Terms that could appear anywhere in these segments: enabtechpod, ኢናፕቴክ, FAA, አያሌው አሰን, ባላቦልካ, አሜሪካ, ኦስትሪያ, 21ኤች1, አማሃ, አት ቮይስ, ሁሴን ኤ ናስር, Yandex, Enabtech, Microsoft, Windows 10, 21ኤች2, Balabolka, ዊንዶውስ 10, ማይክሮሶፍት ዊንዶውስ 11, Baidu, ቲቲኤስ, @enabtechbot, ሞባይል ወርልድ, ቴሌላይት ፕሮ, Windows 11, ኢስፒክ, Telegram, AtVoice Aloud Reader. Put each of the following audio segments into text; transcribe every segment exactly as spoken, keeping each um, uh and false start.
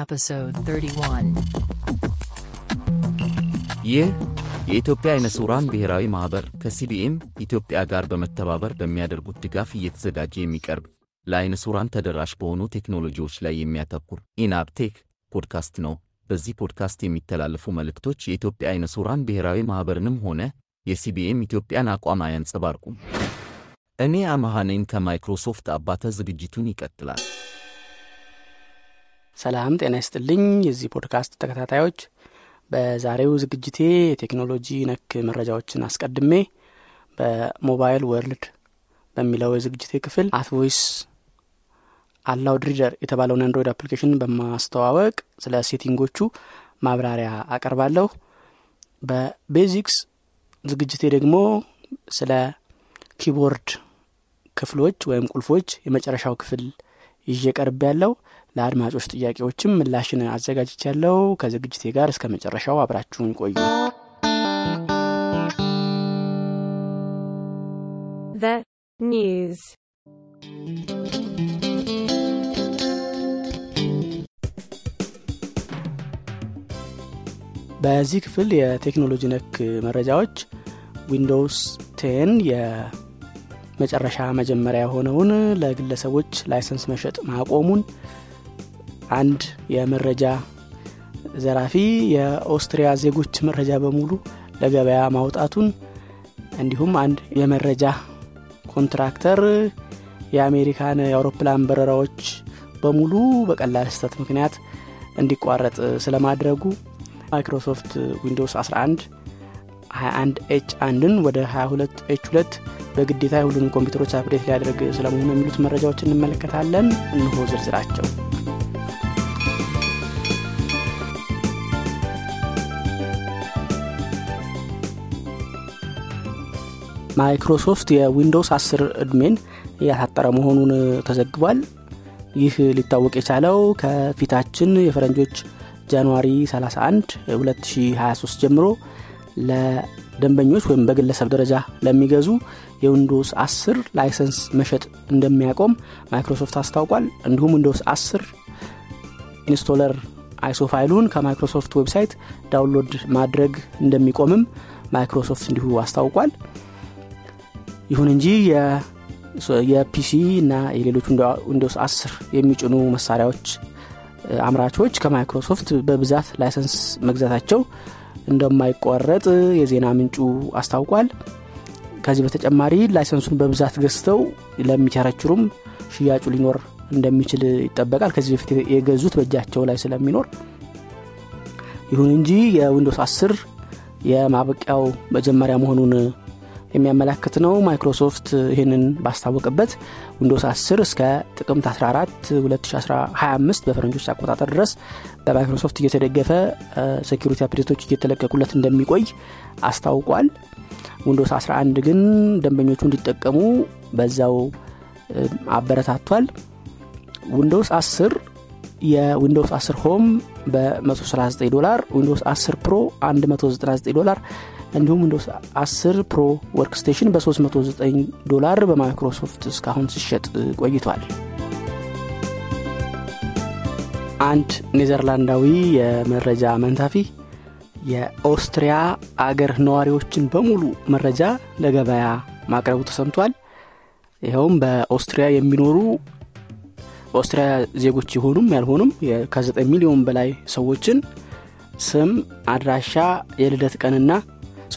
ኤፒሶድ ሰላሳ አንድ ይህ የኢትዮጵያ የነሱራን ብሔራዊ ማህበር ከሲቢኤም ኢትዮጵያ ጋር በመተባበር በሚያደርጉት ድጋፍ እየተዘጋጀ የሚቀርብ ለአይነሱራን ተደራሽ በሆኑ ቴክኖሎጂዎች ላይ የሚያተኩር ኢናፕቴክ ፖድካስት ነው። በዚህ ፖድካስት የሚተላለፉ መልእክቶች የኢትዮጵያ አይነሱራን ብሔራዊ ማህበርንም ሆነ የሲቢኤም ኢትዮጵያን አቋም አያንጸባርቁም። እኔ አማሃኔን ከማይክሮሶፍት አባተ ዝግጅቱን ይቀጥላል። ሰላም ጤና ይስጥልኝ የዚህ ፖድካስት ተከታታዮች። በዛሬው ዝግጅቴ ቴክኖሎጂ ነክ መረጃዎችን አስቀድሜ በሞባይል ወርልድ በሚለው ዝግጅቴ ክፍል AtVoice Aloud Reader የተባለውን አንድሮይድ አፕሊኬሽን በማስተዋወቅ ስለ ሴቲንጎቹ ማብራሪያ አቀርባለሁ። በቤዚክስ ዝግጅቴ ደግሞ ስለ ኪቦርድ ክፍሎች ወይም ቁልፎች የመጨረሻው ክፍል እየቀርብ ያለው ለአድማጮች ጥያቄዎችም ምላሽን አዘጋጅቻለሁ። ከዝግጅቴ ጋር እስከ መጨረሻው አብራችሁን ቆዩ። The News በዚህ ክፍል የቴክኖሎጂ ነክ መረጃዎች ዊንዶውስ አስር የመጨረሻ መጀመሪያ ሆነውን ለግለሰቦች ላይሰንስ መሸጥ ማቆሙን አንድ የመረጃ ዘራፊ የኦስትሪያ ዜጎች መረጃ በሙሉ ለገበያ ማውጣቱን እንዲሁም አንድ የመረጃ ኮንትራክተር የአሜሪካን የአውሮፕላን በረራዎች በሙሉ በቀላል ስህተት ምክንያት እንዲቋረጥ ስለማድረጉ ማይክሮሶፍት ዊንዶውስ አስራ አንድ ሃያ አንድ ኤች አንድ ወደ ሃያ ሁለት ኤች ሁለት በግዴታ ሁሉንም ኮምፒውተሮች አፕዴት ሊያደርግ ስለመሆኑ የሚሉት መረጃዎችን እንመለከታለን። እንሆ ዝርዝራቸው። ማይክሮሶፍት የዊንዶውስ አስር እድሜን ያጣጠረ መሆኑን ተዘግቧል። ይህ ሊታወቅ የቻለው ከፊታችን የፈረንጆች ጃንዋሪ ሰላሳ አንድ ሁለት ሺህ ሃያ ሶስት ጀምሮ ለደንበኞች ወይም በግለሰብ ደረጃ ለሚገዙ የዊንዶውስ አስር ላይሰንስ መሸጥ እንደሚያቆም ማይክሮሶፍት አስታውቋል። እንዲሁም ዊንዶውስ አስር ኢንስቶለር አይሶ ፋይሉን ከማይክሮሶፍት ዌብሳይት ዳውንሎድ ማድረግ እንደሚቆምም ማይክሮሶፍት እንዲሁ አስታውቋል። ይሁን እንጂ የፒሲ እና የሌሎች ዊንዶውስ አስር የሚጭኑ መሳሪያዎች አምራቾች ከማይክሮሶፍት በብዛት ላይሰንስ መግዛታቸው እንደማይቋረጥ የዜና ምንጩ አስታውቋል። ከዚህ በተጨማሪ ላይሰንሱን በብዛት ገዝተው ለሚቸረችሩም ሽያጩ ሊኖር እንደሚችል ይጠበቃል። ከዚህ በፊት የገዙት በእጃቸው ላይ ስለሚኖር ይሁን እንጂ የዊንዶውስ አስር የማብቂያው መጀመሪያ መሆኑን የሚያመለክት ነው። ማይክሮሶፍት ይሄንን ባስተዋወቀበት ዊንዶውስ አስር እስከ ጥቅምት አስራ አራት ሁለት ሺህ ሃያ አምስት በፈረንጆች አቆጣጠር ድረስ በማይክሮሶፍት እየተደገፈ ሴኩሪቲ አፕዴቶች እየተለቀቁለት እንደሚቆይ አስታውቋል። ዊንዶውስ አስራ አንድ ግን ደንበኞቹ እንዲጠቀሙ በዛው አበረታቷል። ዊንዶውስ አስር የዊንዶውስ አስር ሆም በመቶ ሰላሳ ዘጠኝ ዶላር፣ ዊንዶውስ አስር ፕሮ መቶ ዘጠና ዘጠኝ ዶላር እንዲሁም ዊንዶውስ አስር ፕሮ ወርክስቴሽን በሶስት መቶ ዘጠኝ ዶላር በማይክሮሶፍት እስካሁን ሲሸጥ ቆይቷል። አንድ ኔዘርላንዳዊ የመረጃ መንታፊ የኦስትሪያ አገር ነዋሪዎችን በሙሉ መረጃ ለገበያ ማቅረቡ ተሰምቷል። ይሄውም በኦስትሪያ የሚኖሩ ኦስትሪያ ዜጎች ይሆኑም ያልሆኑም ከዘጠኝ ሚሊዮን በላይ ሰዎችን ስም፣ አድራሻ፣ የልደት ቀንና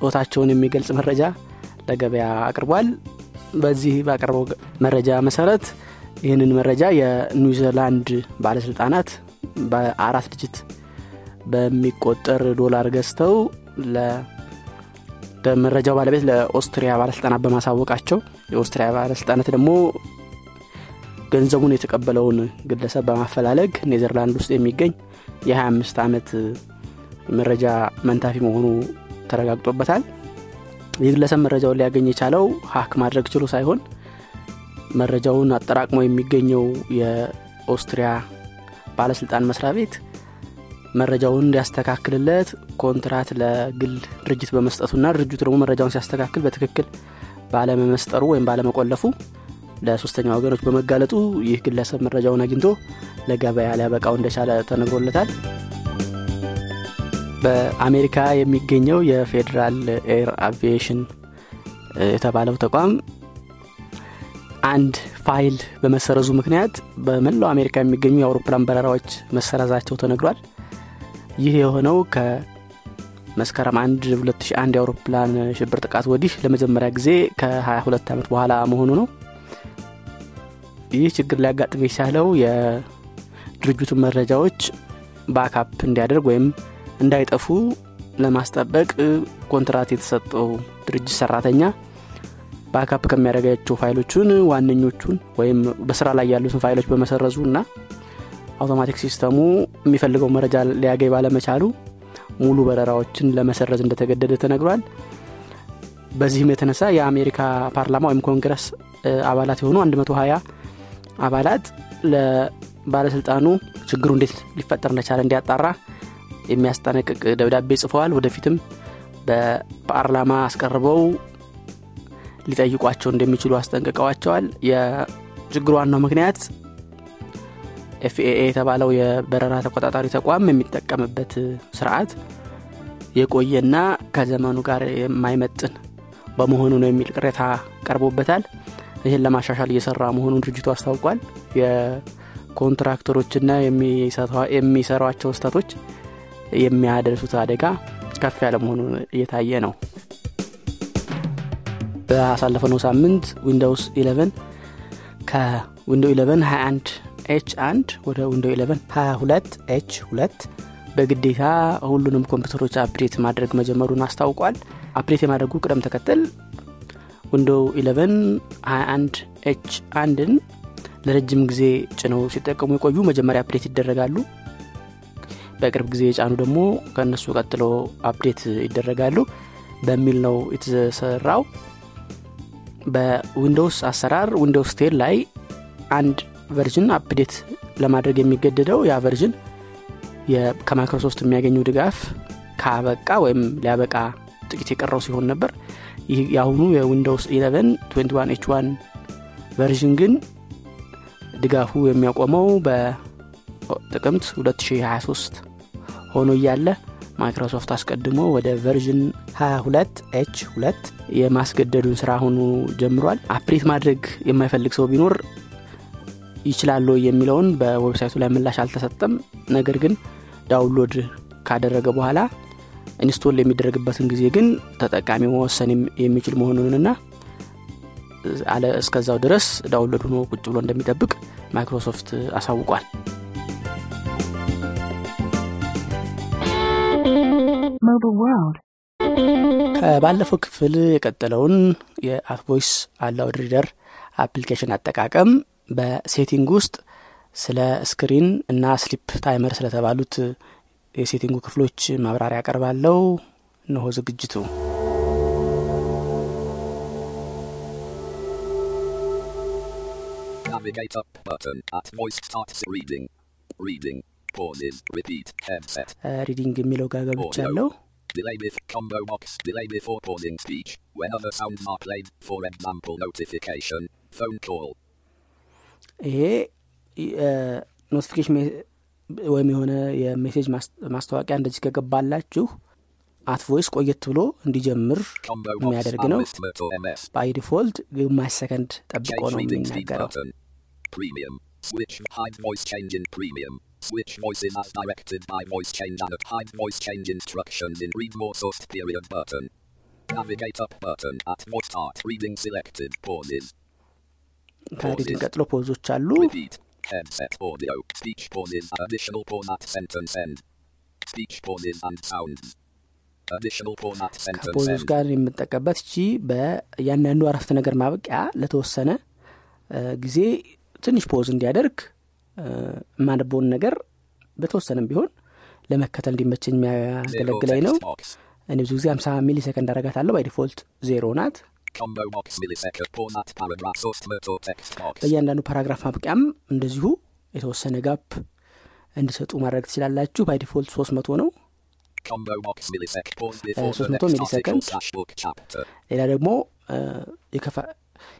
ጾታቸውን የሚገልጽ መረጃ ለገበያ አቅርቧል። በዚህ ባቀረበው መረጃ መሰረት ይህንን መረጃ የኒውዚላንድ ባለስልጣናት በአራት ዲጂት በሚቆጠር ዶላር ገዝተው ለመረጃው ባለቤት ለኦስትሪያ ባለስልጣናት በማሳወቃቸው የኦስትሪያ ባለስልጣናት ደግሞ ገንዘቡን የተቀበለውን ግለሰብ በማፈላለግ ኔዘርላንድ ውስጥ የሚገኝ የሃያ አምስት ዓመት መረጃ መንታፊ መሆኑ ተረጋግጦበታል። የግለሰብ መረጃውን ሊያገኝ የቻለው ሃክ ማድረግ ችሎ ሳይሆን መረጃውን አጠራቅሞ የሚገኘው የኦስትሪያ ባለስልጣን መስሪያ ቤት መረጃውን እንዲያስተካክልለት ኮንትራት ለግል ድርጅት በመስጠቱና ድርጅቱ ደግሞ መረጃውን ሲያስተካክል በትክክል ባለመመስጠሩ ወይም ባለመቆለፉ ለሶስተኛ ወገኖች በመጋለጡ ይህ ግለሰብ መረጃውን አግኝቶ ለገበያ ያለበቃው እንደቻለ ተነግሮለታል። በአሜሪካ የሚገኘው የፌደራል ኤር አቪዬሽን የተባለው ተቋም አንድ ፋይል በመሰረዙ ምክንያት በመላው አሜሪካ የሚገኙ የአውሮፕላን በረራዎች መሰረዛቸው ተነግሯል። ይህ የሆነው ከመስከረም አንድ ሁለት ሺህ አንድ የአውሮፕላን ሽብር ጥቃት ወዲህ ለመጀመሪያ ጊዜ ከ22 ዓመት በኋላ መሆኑ ነው። ይህ ችግር ሊያጋጥም ይችላል የድርጅቱ መረጃዎች ባካፕ እንዲያደርግ ወይም እንዳይጠፉ ለማስጠበቅ ኮንትራት የተሰጠው ድርጅት ሰራተኛ ባካፕ ከሚያደርጋቸው ፋይሎቹን ዋነኞቹን ወይም በስራ ላይ ያሉትን ፋይሎች በመሰረዙና አውቶማቲክ ሲስተሙ የሚፈልገው መረጃ ሊያገኝ ባለመቻሉ ሙሉ በረራዎችን ለመሰረዝ እንደተገደደ ተነግሯል። በዚህም የተነሳ የአሜሪካ ፓርላማ ወይም ኮንግረስ አባላት የሆኑ መቶ ሃያ አባላት ለባለስልጣኑ ችግሩ እንዴት ሊፈጠር እንደቻለ እንዲያጣራ የሚያስጠነቅቅ ደብዳቤ ጽፈዋል። ወደፊትም በፓርላማ አስቀርበው ሊጠይቋቸው እንደሚችሉ አስጠንቅቀዋቸዋል። የችግሩ ዋናው ምክንያት ኤፍ ኤ ኤ የተባለው የበረራ ተቆጣጣሪ ተቋም የሚጠቀምበት ስርዓት የቆየና ከዘመኑ ጋር የማይመጥን በመሆኑ ነው የሚል ቅሬታ ቀርቦበታል። ይሄን ለማሻሻል እየሰራ መሆኑን ድርጅቱ አስታውቋል። የኮንትራክተሮችና የሚሰራው የሚሰራቸው ስታቶች የሚያደርሱት አደጋ ከፍ ያለ መሆኑ እየታየ ነው። በአሳለፈው ሳምንት ዊንዶውስ ኢሌቨን ከዊንዶውስ ኢሌቨን ሃያ አንድ ኤች አንድ ወደ ዊንዶውስ ኢሌቨን ሃያ ሁለት ኤች ሁለት በግዴታ ሁሉንም ኮምፒውተሮች አፕዴት ማድረግ መጀመሩን አስታውቋል። አፕዴት የማድረጉ ቅደም ተከተል ዊንዶውስ ኢሌቨን ሃያ አንድ ኤች አንድን ለረጅም ጊዜ ጭነው ሲጠቀሙ የቆዩ መጀመሪያ አፕዴት ይደረጋሉ። በቅርብ ጊዜ የጫኑ ደግሞ ከነሱ ቀጥሎ አፕዴት ይደረጋሉ በሚል ነው የተሰራው። በዊንዶውስ አሰራር ዊንዶውስ ቴን ላይ አንድ ቨርዥን አፕዴት ለማድረግ የሚገደደው ያ ቨርዥን ከማይክሮሶፍት የሚያገኘው ድጋፍ ካበቃ ወይም ሊያበቃ ጥቂት የቀረው ሲሆን ነበር። ይህ ያሁኑ የዊንዶውስ ኢሌቨን ኢንቲዋን ኤች ዋን ቨርዥን ግን ድጋፉ የሚያቆመው በጥቅምት ሁለት ሺህ ሃያ ሶስት ሆኖ ያለ ማይክሮሶፍት አስቀድሞ ወደ ቨርዥን ሃያ ሁለት ኤች ሁለት የማስገደዱን ስራ ሆኖ ጀምሯል። አፕዴት ማድረግ የማይፈልግ ሰው ቢኖር ይችላል የሚለውን በዌብሳይቱ ላይ ምላሽ አልተሰጠም። ነገር ግን ዳውንሎድ ካደረገ በኋላ ኢንስቶል የሚደረግበትን ጊዜ ግን ተጠቃሚው ወሰን የሚችል መሆኑንና አለ እስከዛው ድረስ ዳውንሎድ ሆኖ ቁጭ ብሎ እንደሚጠብቅ ማይክሮሶፍት አሳውቋል። Mobile World ከባለፈው ክፍል የቀጠለውን የአትቮይስ አላውድ ሪደር አፕሊኬሽን አጠቃቀም በሴቲንግ ውስጥ ስለ ስክሪን እና ስሊፕ ታይመር ስለተባሉት የሴቲንግ ክፍሎች ማብራሪያ አቀርባለሁ። እነሆ ዝግጅቱ። Navigate up button at voice starts reading. Reading pauses repeat headset. ሪዲንግ የሚለው ጋር ገብቻለሁ። Delay with combo box delay before pausing speech when other sounds are played for example notification phone call. ይሄ ኖቲፊኬሽን ወይም የሆነ የሜሴጅ ማስተዋቂያ እንደዚህ ከገባላችሁ አትቮይስ ቆየት ብሎ እንዲጀምር የሚያደርግ ነው። ባይ ዲፎልት ግማሽ ሰከንድ ጠብቆ ነው የሚናገረው። ፕሪሚየም ስዊች ሃይድ ቮይስ ቼንጅ ኢን ፕሪሚየም ስዊች ቮይስስ አስ ዳይሬክትድ ባይ ቮይስ ቼንጅ አንድ ሃይድ ቮይስ ቼንጅ ኢንስትራክሽንስ ኢን ሪድ ሞር ሶፍት ፒሪየድ በተን ናቪጌት አፕ በተን አት ሞር ስታርት ሪዲንግ ሲሌክትድ ፖዝስ ካሪት ቀጥሎ ፖዞች አሉ። Headset audio speech pauses additional format sentence end speech pauses and sounds additional format sentence end ፖዝ ጋር የምንጠቀበት እቺ በእያንዳንዱ አረፍተ ነገር ማብቂያ ለተወሰነ ጊዜ ትንሽ ፖዝ እንዲያደርግ ማንበውን ነገር በተወሰነም ቢሆን ለመከተል እንዲመቸኝ የሚያገለግለኝ ነው። እኔ ብዙ ጊዜ ሃምሳ ሚሊ ሰከንድ አደርጋታለሁ። ባይ ዲፎልት ዜሮ ናት። combo box millisecond format paragraph source metal text box በእያንዳንዱ ፓራግራፍ ማብቂያም እንደዚሁ የተወሰነ ጋፕ እንዲሰጡ ማድረግ ትችላላችሁ። ባይ ዲፎልት ሶስት መቶ ነው። combo box millisecond pause before the next article slash book chapter ሌላ ደግሞ የከፋ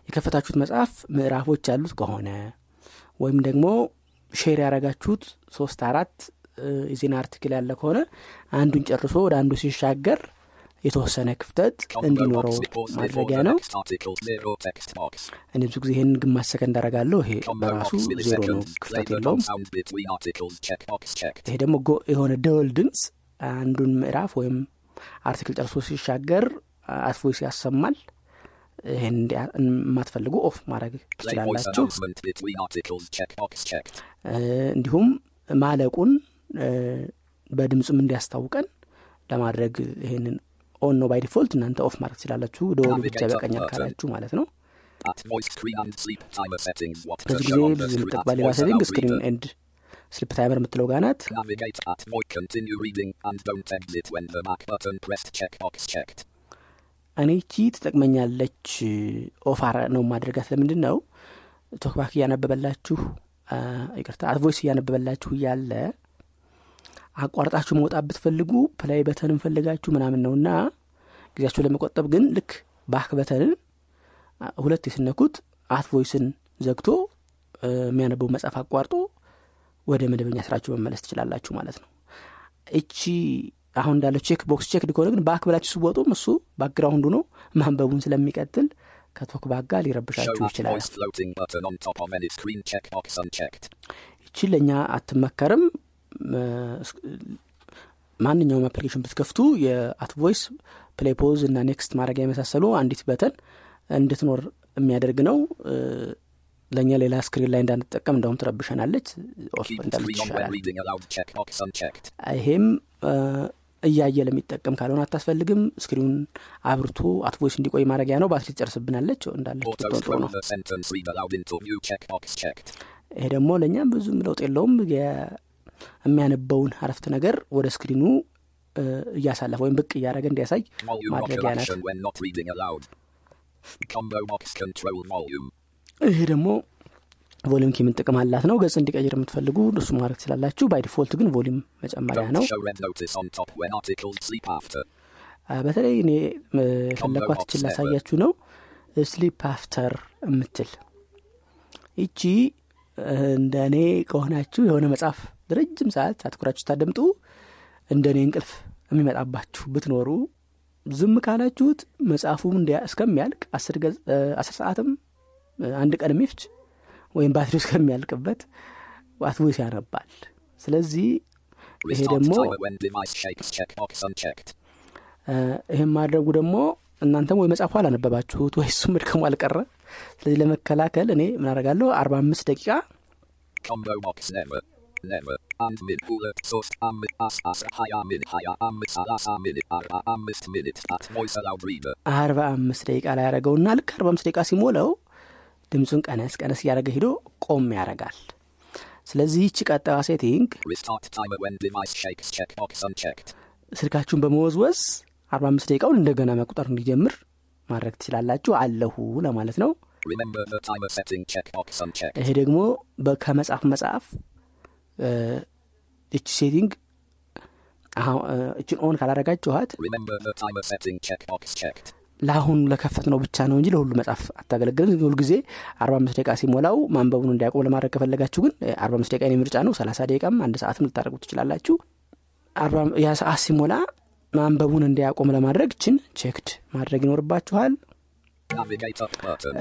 የከፈታችሁት መጽሐፍ ምዕራፎች ያሉት ከሆነ ወይም ደግሞ ሼር ያረጋችሁት ሶስት አራት የዜና አርቲክል ያለ ከሆነ አንዱን ጨርሶ ወደ አንዱ ሲሻገር የተወሰነ ክፍተት እንዲኖረው ማድረጊያ ነው። እኔ ብዙ ጊዜ ይሄን ግማሽ ሰከንድ አደርጋለሁ። ይሄ በራሱ ዜሮ ነው፣ ክፍተት የለውም። ይሄ ደግሞ የሆነ ደወል ድምጽ አንዱን ምዕራፍ ወይም አርቲክል ጨርሶ ሲሻገር አትቮይስ ያሰማል። ይሄን ማትፈልጉ ኦፍ ማድረግ ትችላላችሁ። እንዲሁም ማለቁን በድምጽም እንዲያስታውቀን ለማድረግ ይሄንን ኦን ነው ባይ ዲፎልት እናንተ ኦፍ ማድረግ ትችላላችሁ። ደወሉ ብቻ በቀኛል ካላችሁ ማለት ነው። በዚህ ጊዜ ልጠቅባ ሌላ ሴቲንግ ስክሪን ኤንድ ስሊፕ ታይመር የምትለው ጋር ናት። እኔ ቺ ትጠቅመኛለች ኦፋር ነው ማድረጋት። ለምንድን ነው ቶክባክ እያነበበላችሁ ይቅርታ አትቮይስ እያነበበላችሁ እያለ አቋርጣችሁ መውጣት ብትፈልጉ ፕላይ በተንን ፈልጋችሁ ምናምን ነውና ጊዜያችሁ ለመቆጠብ ግን ልክ ባክ በተንን ሁለት የስነኩት አትቮይስን ዘግቶ የሚያነበው መጽሐፍ አቋርጦ ወደ መደበኛ ስራችሁ መመለስ ትችላላችሁ ማለት ነው። እቺ አሁን እንዳለው ቼክ ቦክስ ቼክ ዲኮር ግን ባክ ብላችሁ ስወጡ እሱ ባክግራውንዱ ነው ማንበቡን ስለሚቀጥል ከቶክ ባጋ ሊረብሻችሁ ይችላል። እቺ ለኛ አትመከርም። ማንኛውም አፕሊኬሽን ብትከፍቱ የአት ቮይስ ፕሌይ ፖዝ እና ኔክስት ማድረጊያ የመሳሰሉ አንዲት በተን እንድትኖር የሚያደርግ ነው። ለኛ ሌላ ስክሪን ላይ እንዳንጠቀም እንደውም ትረብሻናለች። ኦፍ እንዳልተሻለ አይሄም እያየ ለሚጠቀም ካልሆነ አታስፈልግም። ስክሪኑን አብርቶ አት ቮይስ እንዲቆይ ማድረጊያ ነው። ባትሪ ጨርስብናለች እንዳለች ተጠጥሮ ነው። ይሄ ደግሞ ለኛም ብዙም ለውጥ የለውም። የሚያነበውን አረፍተ ነገር ወደ ስክሪኑ ያሳለፈ ወይም ብቅ ያረገ እንዲያሳይ ማድረግ ያለበት። ይሄ ደግሞ ቮሊዩም ኪምን ጥቅም አላት ነው። ገጽ እንዲቀይር የምትፈልጉ እሱ ማድረግ ትችላላችሁ። ባይ ዲፎልት ግን ቮሊዩም መጨመሪያ ነው። በተለይ እኔ ፈለኳት ትችላ ሳያችሁ ነው ስሊፕ አፍተር የምትል እቺ እንደኔ ከሆናችሁ የሆነ መጽሐፍ ድርጅም ሰዓት አትኩራችሁ ታደምጡ እንደኔ እንቅልፍ የሚመጣባችሁ ብትኖሩ ዝም ካላችሁት መጽሐፉም እስከሚያልቅ አስር ሰዓትም አንድ ቀንም ይፍጭ ወይም ባትሪው እስከሚያልቅበት አትቮይስ ያነባል። ስለዚህ ይሄ ደግሞ ይሄን ማድረጉ ደግሞ እናንተም ወይ መጽሐፉ አላነበባችሁት ወይስ ምድከም አልቀረ። ስለዚህ ለመከላከል እኔ ምን አደርጋለሁ አርባ አምስት ደቂቃ አርባ አምስት ደቂቃ ላይ ያደረገውና ልክ አርባ አምስት ደቂቃ ሲሞላው ድምጹን ቀነስ ቀነስ ያደረገ ሄዶ ቆም ያደርጋል። ስለዚህ እቺ ቀጣዋ ሴቲንግ ስልካችሁን በመወዝወዝ አርባ አምስት ደቂቃውን እንደገና መቁጠር እንዲጀምር ማድረግ ትችላላችሁ አለሁ ለማለት ነው። ይሄ ደግሞ በከመጻፍ መጻፍ እቺ ሴቲንግ እቺን ኦን ካላረጋችሁት ላሁን ለከፈት ነው ብቻ ነው እንጂ ለሁሉ መጻፍ አታገለግልም። ሁሉ ጊዜ አርባ አምስት ደቂቃ ሲሞላው ማንበቡን እንዲያቆም ለማድረግ ከፈለጋችሁ ግን አርባ አምስት ደቂቃ የምርጫ ነው። ሰላሳ ደቂቃም አንድ ሰዓትም ልታረጉት ትችላላችሁ። አርባ ያ ሰዓት ሲሞላ ማንበቡን እንዲያቆም ለማድረግ እቺን ቼክድ ማድረግ ይኖርባችኋል።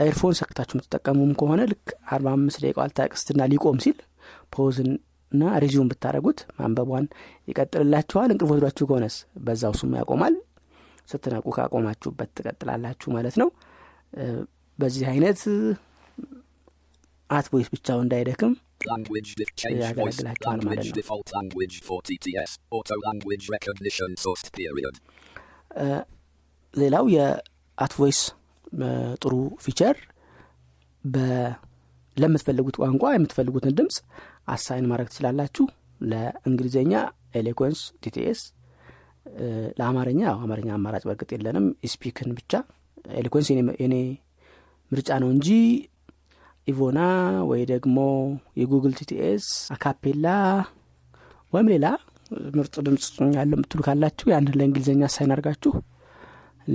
ኤርፎን ሰክታችሁ ተጠቀሙም ከሆነ ልክ አርባ አምስት ደቂቃ አልታክስትና ሊቆም ሲል ፖዝና ሪዚዩም ብታረጉት ማንበቡን ይቀጥላችኋል። እንቅልፍ ወስዷችሁ ከሆነስ በዛው ሱም ያቆማል። ስትነቁ ካቆማችሁበት ትቀጥላላችሁ ማለት ነው። በዚህ አይነት አት ቮይስ ብቻው እንዳይደክም language with change voice language default language for T T S auto language recognition source period ሌላው የአት ቮይስ ጥሩ ፊቸር ለምትፈልጉት ቋንቋ የምትፈልጉትን ድምጽ አሳይን ማድረግ ትችላላችሁ። ለእንግሊዘኛ eloquence T T S ለአማርኛ አማርኛ አማራጭ በርግጥ የለንም speaking ብቻ eloquence የኔ ምርጫ ነው እንጂ ኢቮና ወይ ደግሞ የጉግል ቲቲኤስ አካፔላ ወይም ሌላ ምርጥ ድምጽ ያለው ምትሉ ካላችሁ ያንን ለእንግሊዘኛ ሳይን አርጋችሁ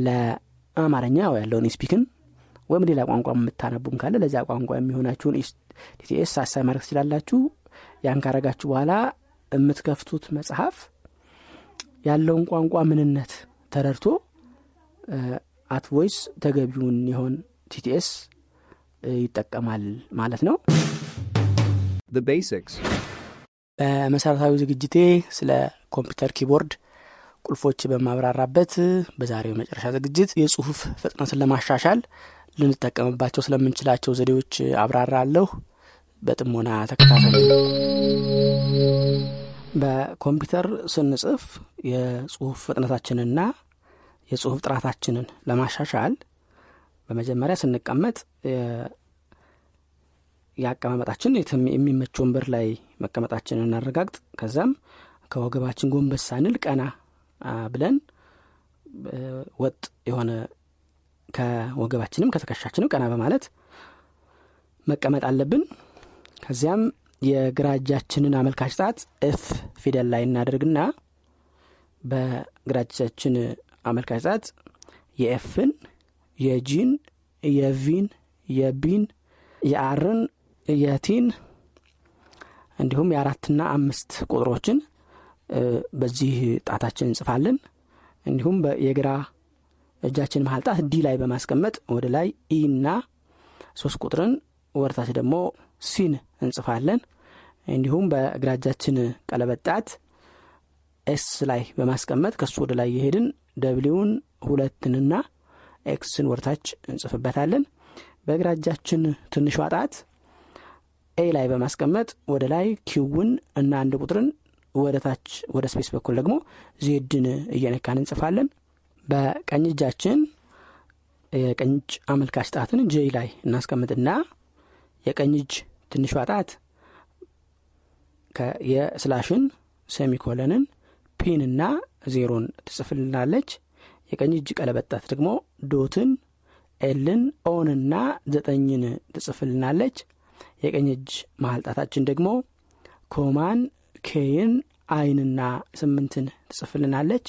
ለአማርኛ ያለውን ስፒክን ወይም ሌላ ቋንቋም መታነቡም ካለ ለዛ ቋንቋ የሚሆናችሁን ዲቲኤስ አሳይመርክ ስላላችሁ ያን ካረጋችሁ በኋላ እምትከፍቱት መጽሐፍ ያለውን ቋንቋ ምንነት ተረርቶ አት ቮይስ ተገቢውን ይሆን ዲቲኤስ ይጠቀማል ማለት ነው። The basics በመሰረታዊ ዝግጅቴ ስለ ኮምፒውተር ኪቦርድ ቁልፎች በማብራራበት በዛሬው መጨረሻ ዝግጅት የጽሁፍ ፍጥነትን ለማሻሻል ልንጠቀምባቸው ስለምንችላቸው ዘዴዎች አብራራለሁ። በጥሞና ተከታተሉ። በኮምፒውተር ስንጽፍ የጽሁፍ ፍጥነታችንና የጽሁፍ ጥራታችንን ለማሻሻል በመጀመሪያ ስንቀመጥ ያቀማመጣችን የሚመቸውን በር ላይ መቀመጣችንን እናረጋግጥ። ከዛም ከወገባችን ጎንበስ ሳንል ቀና ብለን ወጥ የሆነ ከወገባችንም ከተከሻችንም ቀና በማለት መቀመጥ አለብን። ከዚያም የግራ እጃችንን አመልካች ጣት ኤፍ ፊደል ላይ እናደርግና በግራ እጃችን አመልካች ጣት የኤፍን የጂን የቪን የቢን የአርን የቲን እንዲሁም የአራትና አምስት ቁጥሮችን በዚህ ጣታችን እንጽፋለን። እንዲሁም በየግራ እጃችን መሃል ጣት ዲ ላይ በማስቀመጥ ወደ ላይ ኢ እና ሶስት ቁጥርን ወርታች ደግሞ ሲን እንጽፋለን። እንዲሁም በግራ እጃችን ቀለበት ጣት ኤስ ላይ በማስቀመጥ ከሱ ወደ ላይ ይሄድን ደብሊውን ሁለትን እና ኤክስን ወርታች እንጽፍበታለን። በግራ እጃችን ትንሿ ጣት ኤ ላይ በማስቀመጥ ወደ ላይ ኪውን እና አንድ ቁጥርን ወደታች ወደ ስፔስ በኩል ደግሞ ዜድን እየነካን እንጽፋለን። በቀኝ እጃችን የቀኝ አመልካች ጣትን ጄ ላይ እናስቀምጥና የቀኝ እጅ ትንሿ ጣት ከየስላሽን ሴሚኮሎንን ፒን እና ዜሮን ትጽፍልናለች። የቀኝ እጅ ቀለበት ጣት ደግሞ ዶትን ኤልን ኦን እና ዘጠኝን ትጽፍልናለች። የቀኝ እጅ መሃል ጣታችን ደግሞ ኮማን ኬን አይንና ስምንትን ተጽፍልናለች።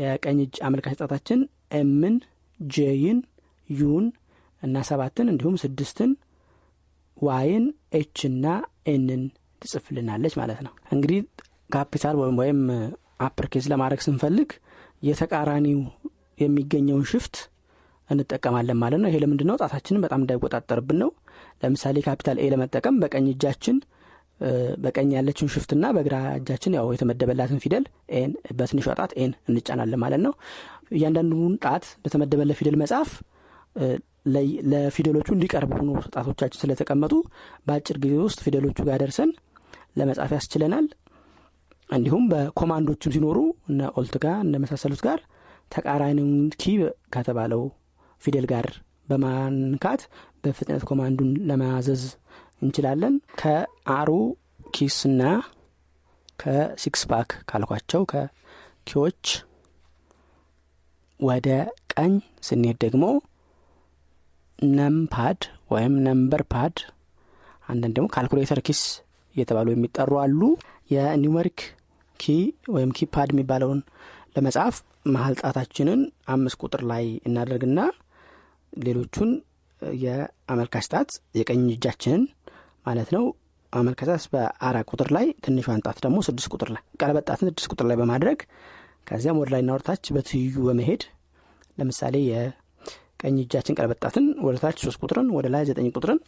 የቀኝ እጅ አመልካች ጣታችን ኤምን ጄን ዩን እና ሰባትን እንዲሁም ስድስትን ዋይን ኤች እና ኤንን ተጽፍልናለች ማለት ነው። እንግዲህ ካፒታል ወይም አፐር ኬዝ ለማድረግ ስንፈልግ የተቃራኒው የሚገኘውን ሽፍት እንጠቀማለን ማለት ነው። ይሄ ለምንድን ነው? ጣታችንን በጣም እንዳይቆጣጠርብን ነው። ለምሳሌ ካፒታል ኤ ለመጠቀም በቀኝ እጃችን በቀኝ ያለችውን ሽፍትና በግራ እጃችን ያው የተመደበላትን ፊደል ኤን በትንሿ ጣት ኤን እንጫናለን ማለት ነው። ያንዳንዱን ጣት በተመደበለት ፊደል መጻፍ ለፊደሎቹ እንዲቀርቡ ሆኖ ጣቶቻችን ስለተቀመጡ በአጭር ጊዜ ውስጥ ፊደሎቹ ጋር ደርሰን ለመጻፍ ያስችለናል። እንዲሁም በኮማንዶችም ሲኖሩ እና ኦልት ጋር እና መሳሰሉት ጋር ተቃራኒውን ኪ ከተባለው ፊደል ጋር በማንካት በፍጥነት ኮማንዱን ለማዘዝ እንችላለን። ከአሩ ኪስና ከ6 ፓክ ካልኳቸው ከኪዎች ወደ ቀኝ ስንሄድ ደግሞ ነምፓድ ወይም ነምበር ፓድ አንደን ደግሞ ካልኩሌተር ኪስ እየተባሉ የሚጠሩ አሉ። የኒውመሪክ ኪ ወይም ኪፓድ የሚባለውን ለመጻፍ መሃል ጣታችንን አምስት ቁጥር ላይ እናደርግና ሌሎቹን የአመልካች ጣት የቀኝ እጃችንን ማለት ነው አመልካቻስ በአራት ቁጥር ላይ ትንሿን ጣት ደግሞ ስድስት ቁጥር ላይ ቀለበት ጣትን ስድስት ቁጥር ላይ በማድረግ ከዚያም ወደ ላይ እና ወርታች በትይዩ በመሄድ ለምሳሌ የቀኝ እጃችን ቀለበት ጣትን ወርታች ሶስት ቁጥርን ወደ ላይ ዘጠኝ ቁጥርን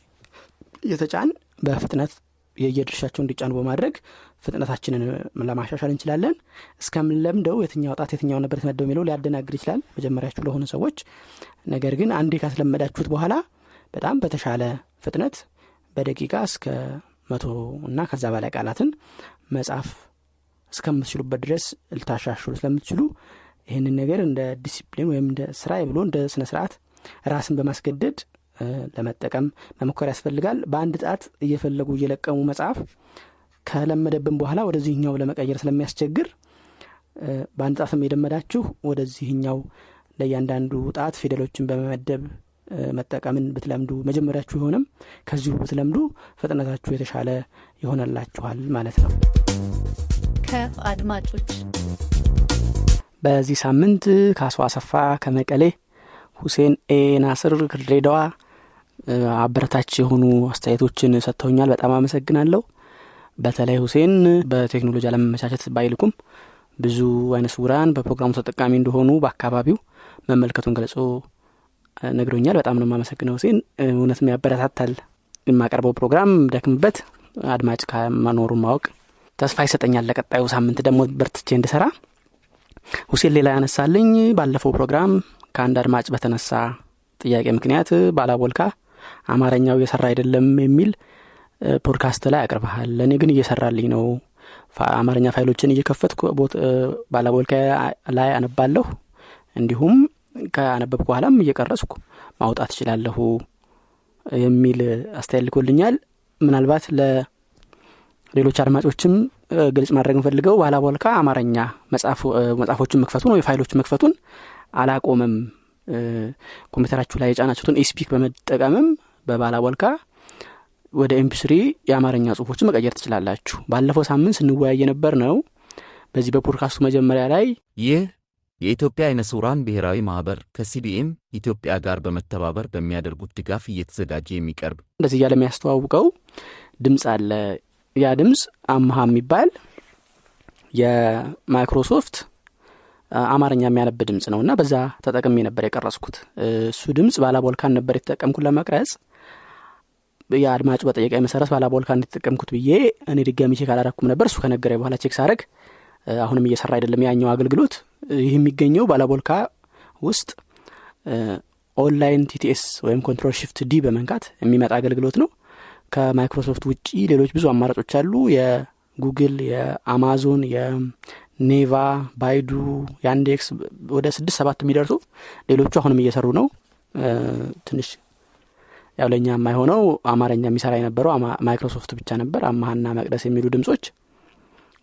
እየተጫን በፍጥነት የየድርሻቸው እንዲጫኑ በማድረግ ፍጥነታችንን ለማሻሻል እንችላለን። እስከምንለምደው የትኛው ጣት የትኛው ነበር ተመደው የሚለው ሊያደናግር ይችላል መጀመሪያችሁ ለሆነ ሰዎች። ነገር ግን አንዴ ካስለመዳችሁት በኋላ በጣም በተሻለ ፍጥነት በደቂቃ እስከ መቶ እና ከዛ በላይ ቃላትን መጻፍ እስከምትችሉበት ድረስ ልታሻሽሉ ስለምትችሉ ይሄንን ነገር እንደ ዲሲፕሊን ወይም እንደ ስራ ይብሎ እንደ ስነ ስርዓት ራስን በማስገደድ ለመጠቀም መሞከር ያስፈልጋል። በአንድ ጣት እየፈለጉ እየለቀሙ መጻፍ ከለመደብን በኋላ ወደዚህኛው ለመቀየር ስለሚያስቸግር በአንድ ጣትም የደመዳችሁ ወደዚህኛው ለእያንዳንዱ ጣት ፊደሎችን በመመደብ መጠቀምን ብትለምዱ መጀመሪያችሁ ይሆንም ከዚሁ ብትለምዱ ፍጥነታችሁ የተሻለ ይሆንላችኋል ማለት ነው። ከአድማጮች በዚህ ሳምንት ካስዋሰፋ ከመቀሌ ሁሴን ኤ ናስር ከድሬዳዋ አብራታች የሆኑ አስተያየቶችን ሰጥተውኛል። በጣም አመሰግናለሁ። በተለይ ሁሴን በቴክኖሎጂ ዓለም መቻቸት ባይልኩም ብዙ አይነት ሱራን በፕሮግራሙ ተጠቃሚ እንደሆኑ በአካባቢው መመልከቱን ገለጾ ነግሮኛል። በጣም ነው ማመሰግነው ሁሴን። እውነት የሚያበረታታል የማቀርበው ፕሮግራም ደክምበት አድማጭ ከመኖሩ ማወቅ ተስፋ ይሰጠኛል። ለቀጣዩ ሳምንት ደግሞ በርትቼ እንደሰራ ሁሴን ሌላ ያነሳልኝ ባለፈው ፕሮግራም ከአንድ አድማጭ በተነሳ ጥያቄ ምክንያት ባላቦልካ አማርኛው እየሰራ አይደለም የሚል ፖድካስት ላይ አቀርባለሁ። ለኔ ግን እየሰራልኝ ነው። አማርኛ ፋይሎችን እየከፈትኩ ባላቦልካ ላይ አነባለሁ። እንዲሁም ካነበብኩ በኋላም እየቀረስኩ ማውጣት እችላለሁ የሚል አስተያየልኩልኛል። ምናልባት ለሌሎች አድማጮችም ግልጽ ማድረግን ፈልገው ባላቦልካ አማርኛ መጻፍ መጻፎችን መክፈቱ ነው የፋይሎች መክፈቱን አላቆመም። ኮምፒውተራችሁ ላይ ጫናችሁትን ኢስፒክ በመጠቀምም በባላቦልካ ወደ ኤም ፒ ስሪ የአማርኛ ጽሁፎችን መቀየር ትችላላችሁ። ባለፈው ሳምንት ስንወያይ ነበር ነው በዚህ በፖድካስቱ መጀመሪያ ላይ ይህ የኢትዮጵያ የነሱራን ብሔራዊ ማህበር ከሲቢኤም ኢትዮጵያ ጋር በመተባበር በሚያደርጉት ድጋፍ እየተዘጋጀ የሚቀርብ እንደዚህ ያለ የሚያስተዋውቀው ድምጽ አለ። ያ ድምጽ አማሃ የሚባል የማይክሮሶፍት አማርኛ የሚያነብ ድምጽ ነውና በዛ ተጠቅሜ ነበር የቀረስኩት። እሱ ድምጽ ባላቦልካን ነበር የተጠቀምኩት ለማቅረጽ። ያድማጭ በጠየቀኝ መሰረት ባላቦልካን የተጠቀምኩት ብዬ እኔ ድጋሚ ቼክ አላደረኩም ነበር። እሱ ከነገረኝ በኋላ ቼክ ሳደርግ አሁንም እየሰራ አይደለም ያኛው አገልግሎት። ይሄ የሚገኘው ባላቦልካ ውስጥ ኦንላይን ቲ ቲ ኤስ ወይም ኮንትሮል ሺፍት ዲ በመንካት የሚመጣ አገልግሎት ነው። ከማይክሮሶፍት ውጪ ሌሎች ብዙ አማራጮች አሉ። የጉግል፣ የአማዞን፣ የኔቫ፣ ባይዱ፣ ያንዴክስ ወደ ስድስት ሰባት የሚደርሱ ሌሎቹ አሁንም እየሰሩ ነው። ትንሽ ያው ለኛ የማይሆነው አማርኛ የሚሰራ የነበረው ማይክሮሶፍት ብቻ ነበር። አማሃና መቅደስ የሚሉ ድምጾች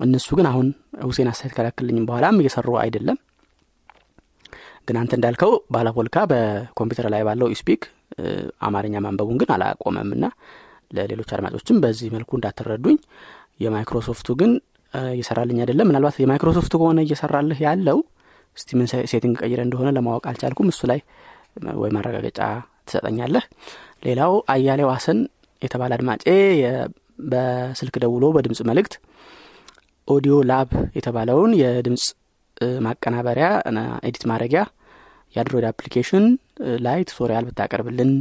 እነሱ ግን አሁን ሁሴን አሳይት ከላከልኝም በኋላም እየሰሩ አይደለም። ግን አንተ እንዳልከው ባላቦልካ በኮምፒውተር ላይ ባለው ኢስፒክ አማርኛ ማንበቡን ግን አላቆመምና ለሌሎች አድማጮችም በዚህ መልኩ እንዳትረዱኝ። የማይክሮሶፍቱ ግን እየሰራልኝ አይደለም። ምናልባት የማይክሮሶፍቱ ከሆነ እየሰራልህ ያለው ስቲም ሴቲንግ ቀይረ እንደሆነ ለማወቅ አልቻልኩም። እሱ ላይ ወይ ማረጋገጫ ትሰጠኛለህ? ሌላው አያሌው አሰን የተባለ አድማጭ በስልክ ደውሎ በድምጽ መልእክት ኦዲዮ ላብ የተባለውን የድምጽ ማቀናበሪያ እና ኤዲት ማድረጊያ የአንድሮይድ አፕሊኬሽን ላይ ቱቶሪያል ብታቀርብልን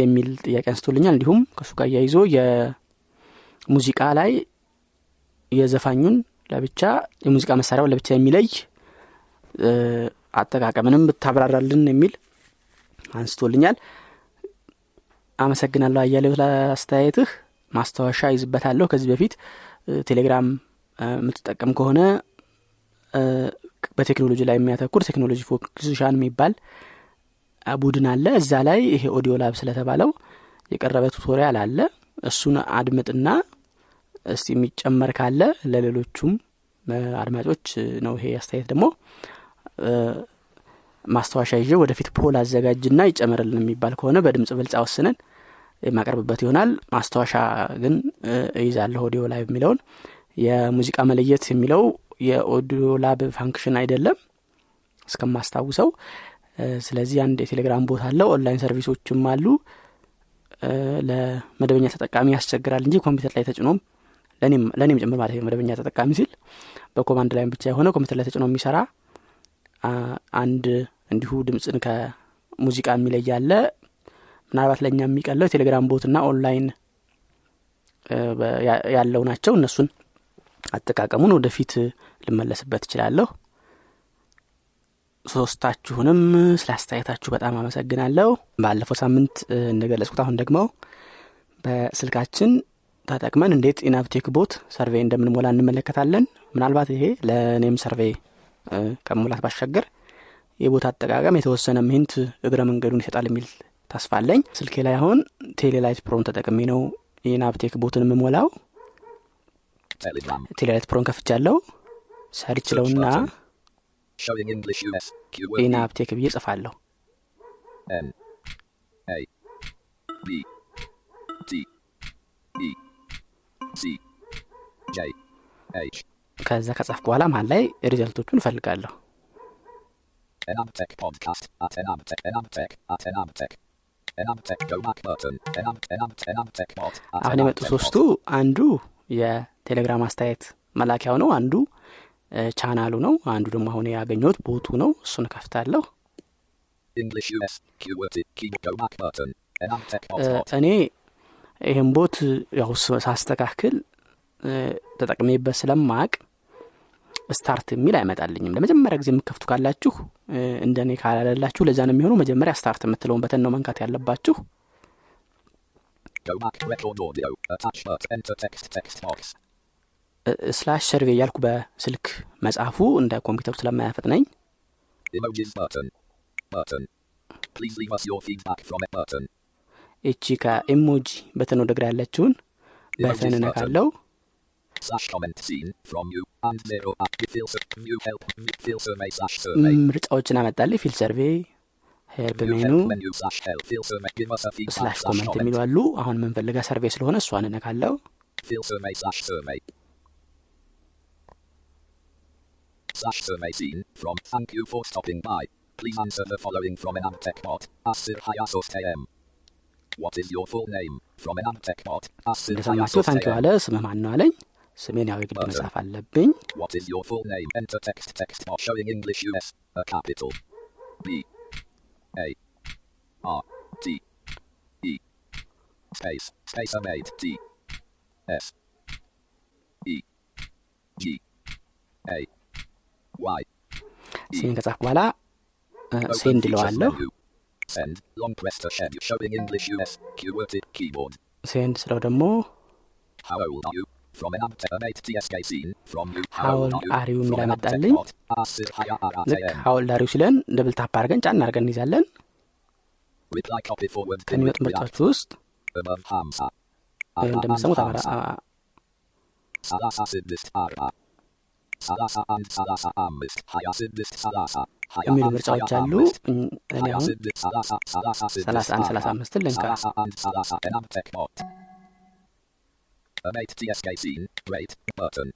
የሚል ጥያቄ አንስቶልኛል። እንዲሁም ከሱ ጋር ያይዞ የሙዚቃ ላይ የዘፋኙን ለብቻ የሙዚቃ መሳሪያው ለብቻ የሚለይ አጠቃቀምንም ብታብራራልን የሚል አንስቶልኛል። አመሰግናለሁ አያሌው ለአስተያየትህ። ማስተዋሻ ይዝበታለሁ። ከዚህ በፊት ቴሌግራም የምትጠቀም ከሆነ በቴክኖሎጂ ላይ የሚያተኩር ቴክኖሎጂ ፎክስሻን የሚባል ቡድን አለ። እዛ ላይ ይሄ ኦዲዮ ላብ ስለተባለው የቀረበ ቱቶሪያል አለ። እሱን አድምጥና እስቲ የሚጨመር ካለ ለሌሎችም አድማጮች ነው ይሄ አስተያየት ደግሞ ማስተዋሻ ይዤ ወደፊት ፖል አዘጋጅና ይጨመርልን የሚባል ከሆነ በድምጽ ብልጻ ወስነን የማቀርብበት ይሆናል። ማስተዋሻ ግን እይዛለሁ ኦዲዮ ላይቭ የሚለውን የሙዚቃ መለየት የሚለው የኦዲዮ ላብ ፋንክሽን አይደለም እስከማስተዋውሰው። ስለዚህ አንድ የቴሌግራም ቦት አለ፣ ኦንላይን ሰርቪሶችም አሉ። ለመደበኛ ተጠቃሚ ያስቸግራል እንጂ ኮምፒውተር ላይ ተጭኖም ለኔም ለኔም ጀምር ማለት ነው። መደበኛ ተጠቃሚ ሲል በኮማንድ ላይም ብቻ የሆነ ኮምፒውተር ላይ ተጭኖም የሚሰራ አንድ እንዲሁ ድምጽን ከሙዚቃ የሚለያለ ምናልባት ለኛ የሚቀለው ቴሌግራም ቦትና ኦንላይን ያለው ናቸው። እነሱን አጠቃቀሙን ወደፊት ልመለስበት እችላለሁ። ሶስታችሁንም ስላስተያየታችሁ በጣም አመሰግናለሁ። ባለፈው ሳምንት እንደገለጽኩት አሁን ደግሞ በስልካችን ተጠቅመን እንዴት ኢናፕቴክ ቦት ሰርቬይ እንደምንሞላ እንመለከታለን። ምናልባት ይሄ ለኔም ሰርቬይ ከመሙላት ባሻገር የቦታ አጠቃቀም የተወሰነ ምንት እግረ መንገዱን ይሰጣል የሚል ተስፋለኝ። ስልኬ ላይ አሁን ቴሌላይት ፕሮን ተጠቅሜ ነው ኢናፕቴክ ቦትን መሞላው። ቴሌላይት ፕሮን ከፍቻለሁ። ሰርች ለውና ኢናፕቴክ ብዬ ጽፋለሁ። ኤን ኤ ቢ ቲ ኢ ሲ ጄ ኤች ከዛ ከጻፍኩ በኋላ ማን ላይ ሪዘልቶቹን ፈልጋለሁ። Enabtech podcast at Enabtech Enabtech at Enabtech Enabtech go back button Enabt Enabtech pod አሁን የመጡ ሶስቱ አንዱ የቴሌግራም አስተያየት መላኪያው ነው፣ አንዱ ቻናሉ ነው፣ አንዱ ደግሞ አሁን ያገኘሁት ቦቱ ነው። እሱን ከፍታለሁ። English ዩኤስ keyword key go back button Enabtech pod እኔ ይሄን ቦት ያው ሳስተካክል ተጠቅሜበት ስለማቅ ስታርት የሚል አይመጣልኝም። ለመጀመሪያ ጊዜ መከፍቱ ካላችሁ እንደኔ ካላላላችሁ ለዛ ነው የሚሆነው። መጀመሪያ ስታርት የምትለውን በተን ነው መንካት ያለባችሁ። ስላሽ ሰርቬይ ያልኩ በስልክ መጻፉ እንደ ኮምፒውተሩ ስለማያፈጥነኝ ኢሞጂስ button button please leave us your feedback from it button እቺ ከኢሞጂ በተን ወደ ግራ ያለችውን በተን ነካለው። Slash comment seen from you and zero at the field view help field survey slash survey ምርጫዎችን አመጣልኝ። ፊልድ ሰርቬይ help menu slash comment የሚላሉ አሁን ምን ፈልጋ ሰርቬይ ስለሆነ እሷን ነካለው። field survey slash survey slash survey seen from thank you for stopping by please answer the following from enabtechpod asir hayasostem what is your full name from enabtechpod asir hayasostem thank you አለ። ስም ማን ነው አለኝ። ሰሜን ያው ግድ መጻፍ አለብኝ። What is your full name? Enter text text box showing English ዩኤስ a capital B A R T E space space made T S E G A Y ሲን ከጻፍ በኋላ send ልዋለሁ። Send long press to schedule showing English ዩኤስ keyword keyboard send ስለው ደግሞ How old are you? from an abtech tsc scene from you how are you የሚላመጣልኝ ልክ how old are you ሲለን ደብል ታፕ አድርገን ጫን አድርገን እንይዛለን። ከሚወጡ ምርጫዎች ውስጥ እንደምሰሙት አማራ የሚሉ ምርጫዎች አሉ። እኔ አሁን ሰላሳ አንድ ሰላሳ አምስት ልንካ Enabtech tsc scene great button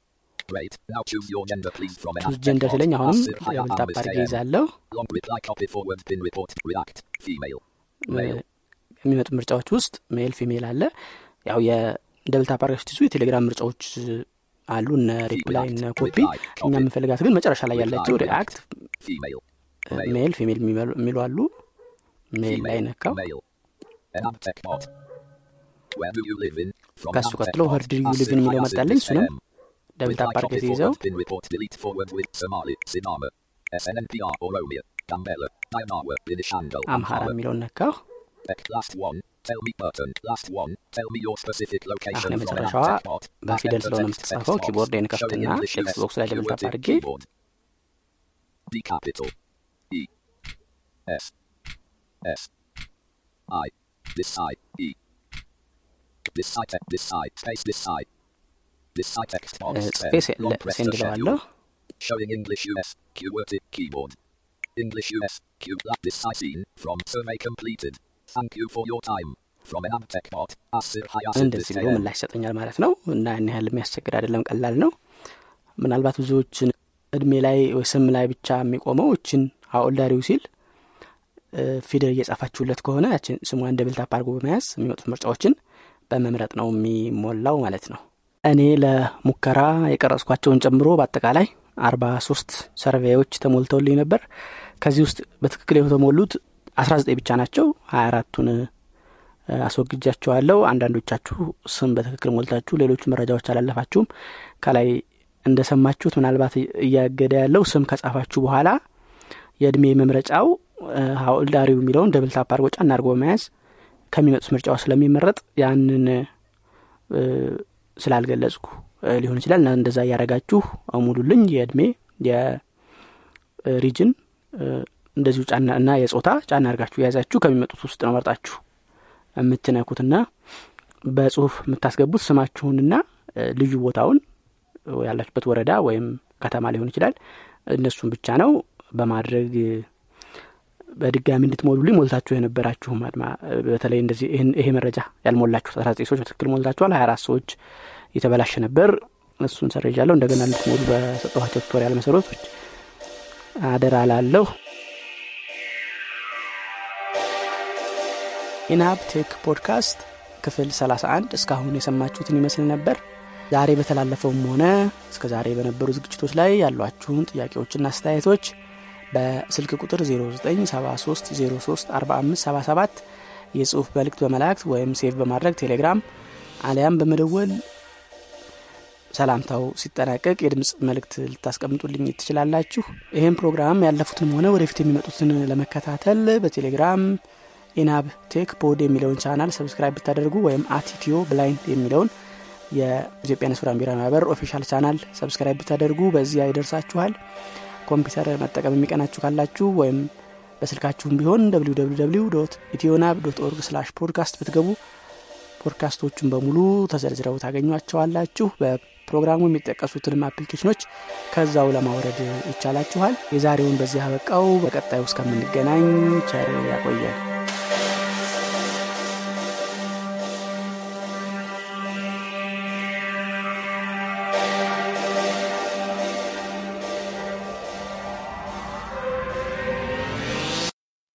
great now choose your gender please from choose gender ስለኛ አሁን ያልታባር ይዛለው። long reply copy forward pin report react female male የሚመጡ ምርጫዎች ውስጥ male female አለ። ያው የደብል ታፓር ከስቲሱ የቴሌግራም ምርጫዎች አሉ እነ reply እና copy። እኛ የምፈልጋት ግን መጨረሻ ላይ ያለችው react female male female የሚሉ አሉ። male ላይ ነካው። Enabtech mod where do you live in ከሱ ቀጥሎ ወርድ ዩ ሊቭን የሚለው መጣልኝ። እሱንም ደብል ታፕ አድርጌ ይዘው አምሃራ የሚለውን ነካሁ። አሁን የመጨረሻዋ በፊደል ስለሆነ የምትጻፈው ኪቦርድ የንከፍትና ቴክስት ቦክስ ላይ ደብል ታፕ አድርጌ this side this side space this side this side text box space sendlalo showing English ዩኤስ keyword keyboard English ዩኤስ cube like this side scene from survey completed thank you for your time from Enabtech pod asir hayasir this is ምን ላይ ሰጠኛል ማለት ነው። እና እኔ ህልም ያስቸግር አይደለም፣ ቀላል ነው። ምናልባት ብዙዎችን እድሜ ላይ ወይ ስም ላይ ብቻ የሚቆመው እቺን አውልዳሪው ሲል ፊደል እየጻፋችሁለት ከሆነ ያቺን ስሙን ደብል ታፕ አድርጎ በመያዝ የሚወጡት ምርጫዎችን በመምረጥ ነው የሚሞላው ማለት ነው። እኔ ለሙከራ የቀረጽኳቸውን ጨምሮ በአጠቃላይ አርባ ሶስት ሰርቬዎች ተሞልተውልኝ ነበር። ከዚህ ውስጥ በትክክል የተሞሉት አስራ ዘጠኝ ብቻ ናቸው። ሃያ አራቱን አስወግጃቸዋለሁ። አንዳንዶቻችሁ ስም በትክክል ሞልታችሁ ሌሎች መረጃዎች አላለፋችሁም። ከላይ እንደሰማችሁት ምናልባት እያገደ ያለው ስም ከጻፋችሁ በኋላ የእድሜ መምረጫው how old are you የሚለውን ደብል ታፕ አድርጎ ጫን አድርጎ መያዝ ከሚመጡት ምርጫዎች ስለሚመረጥ ያንን ስላልገለጽኩ ሊሆን ይችላል። እና እንደዛ ያረጋችሁ አሙሉልኝ የእድሜ የሪጅን እንደዚሁ ጫናና የጾታ ጫና አርጋችሁ ያዛችሁ ከሚመጡት ውስጥ ነው መርጣችሁ የምትነኩትና በጽሁፍ የምታስገቡት ስማችሁንና ልዩ ቦታውን ያላችሁበት ወረዳ ወይም ከተማ ሊሆን ይችላል እነሱን ብቻ ነው በማድረግ በድጋሚ እንድትሞሉልኝ ሞልታችሁ የነበራችሁ ማድማ በተለይ እንደዚህ ይሄን ይሄ መረጃ ያልሞላችሁ አስራ ዘጠኝ ሰዎች በትክክል ሞልታችኋል። ሃያ አራት ሰዎች የተበላሸ ነበር፣ እሱን ሰርጃለሁ። እንደገና እንድትሞሉ በሰጠኋቸው ቱቶሪያል መሰረቶች አደራላለሁ። ኢናፕቴክ ፖድካስት ክፍል ሰላሳ አንድ እስካሁን የሰማችሁትን ይመስል ነበር። ዛሬ በተላለፈውም ሆነ እስከ ዛሬ በነበሩ ዝግጅቶች ላይ ያሏችሁን ጥያቄዎችና አስተያየቶች በስልክ ቁጥር ዜሮ ዘጠኝ ሰባ ሶስት ዜሮ ሶስት አርባ አምስት ሰባ ሰባት የጽሁፍ መልእክት በመላክ ወይም ሴቭ በማድረግ ቴሌግራም አለያም በመደወል ሰላምታው ሲጠናቀቅ የድምጽ መልእክት ልታስቀምጡልኝ ትችላላችሁ። ይሄን ፕሮግራም ያለፉትንም ሆነ ወደፊት የሚመጡትን ለመከታተል በቴሌግራም enabtechpod የሚለውን ቻናል ሰብስክራይብ ብታደርጉ ወይም at ethiopia blind የሚለውን የኢትዮጵያ ሱዳን ቢራ ማህበር ኦፊሻል ቻናል ሰብስክራይብ ብታደርጉ በዚህ አይደርሳችኋል። ኮምፒውተር መጠቀም የሚቀናችሁ ካላችሁ ወይም በስልካችሁም ቢሆን double-u double-u double-u dot ethiopia dot org slash podcast ብትገቡ ፖድካስቶቹን በሙሉ ተዘርዝረው ታገኙአቸዋላችሁ። በፕሮግራሙ የሚጠቀሱትን አፕሊኬሽኖች ከዛው ለማውረድ ይቻላችኋል። የዛሬውን በዚህ አበቃው። በቀጣዩ እስከምንገናኝ ቸር ያቆየን።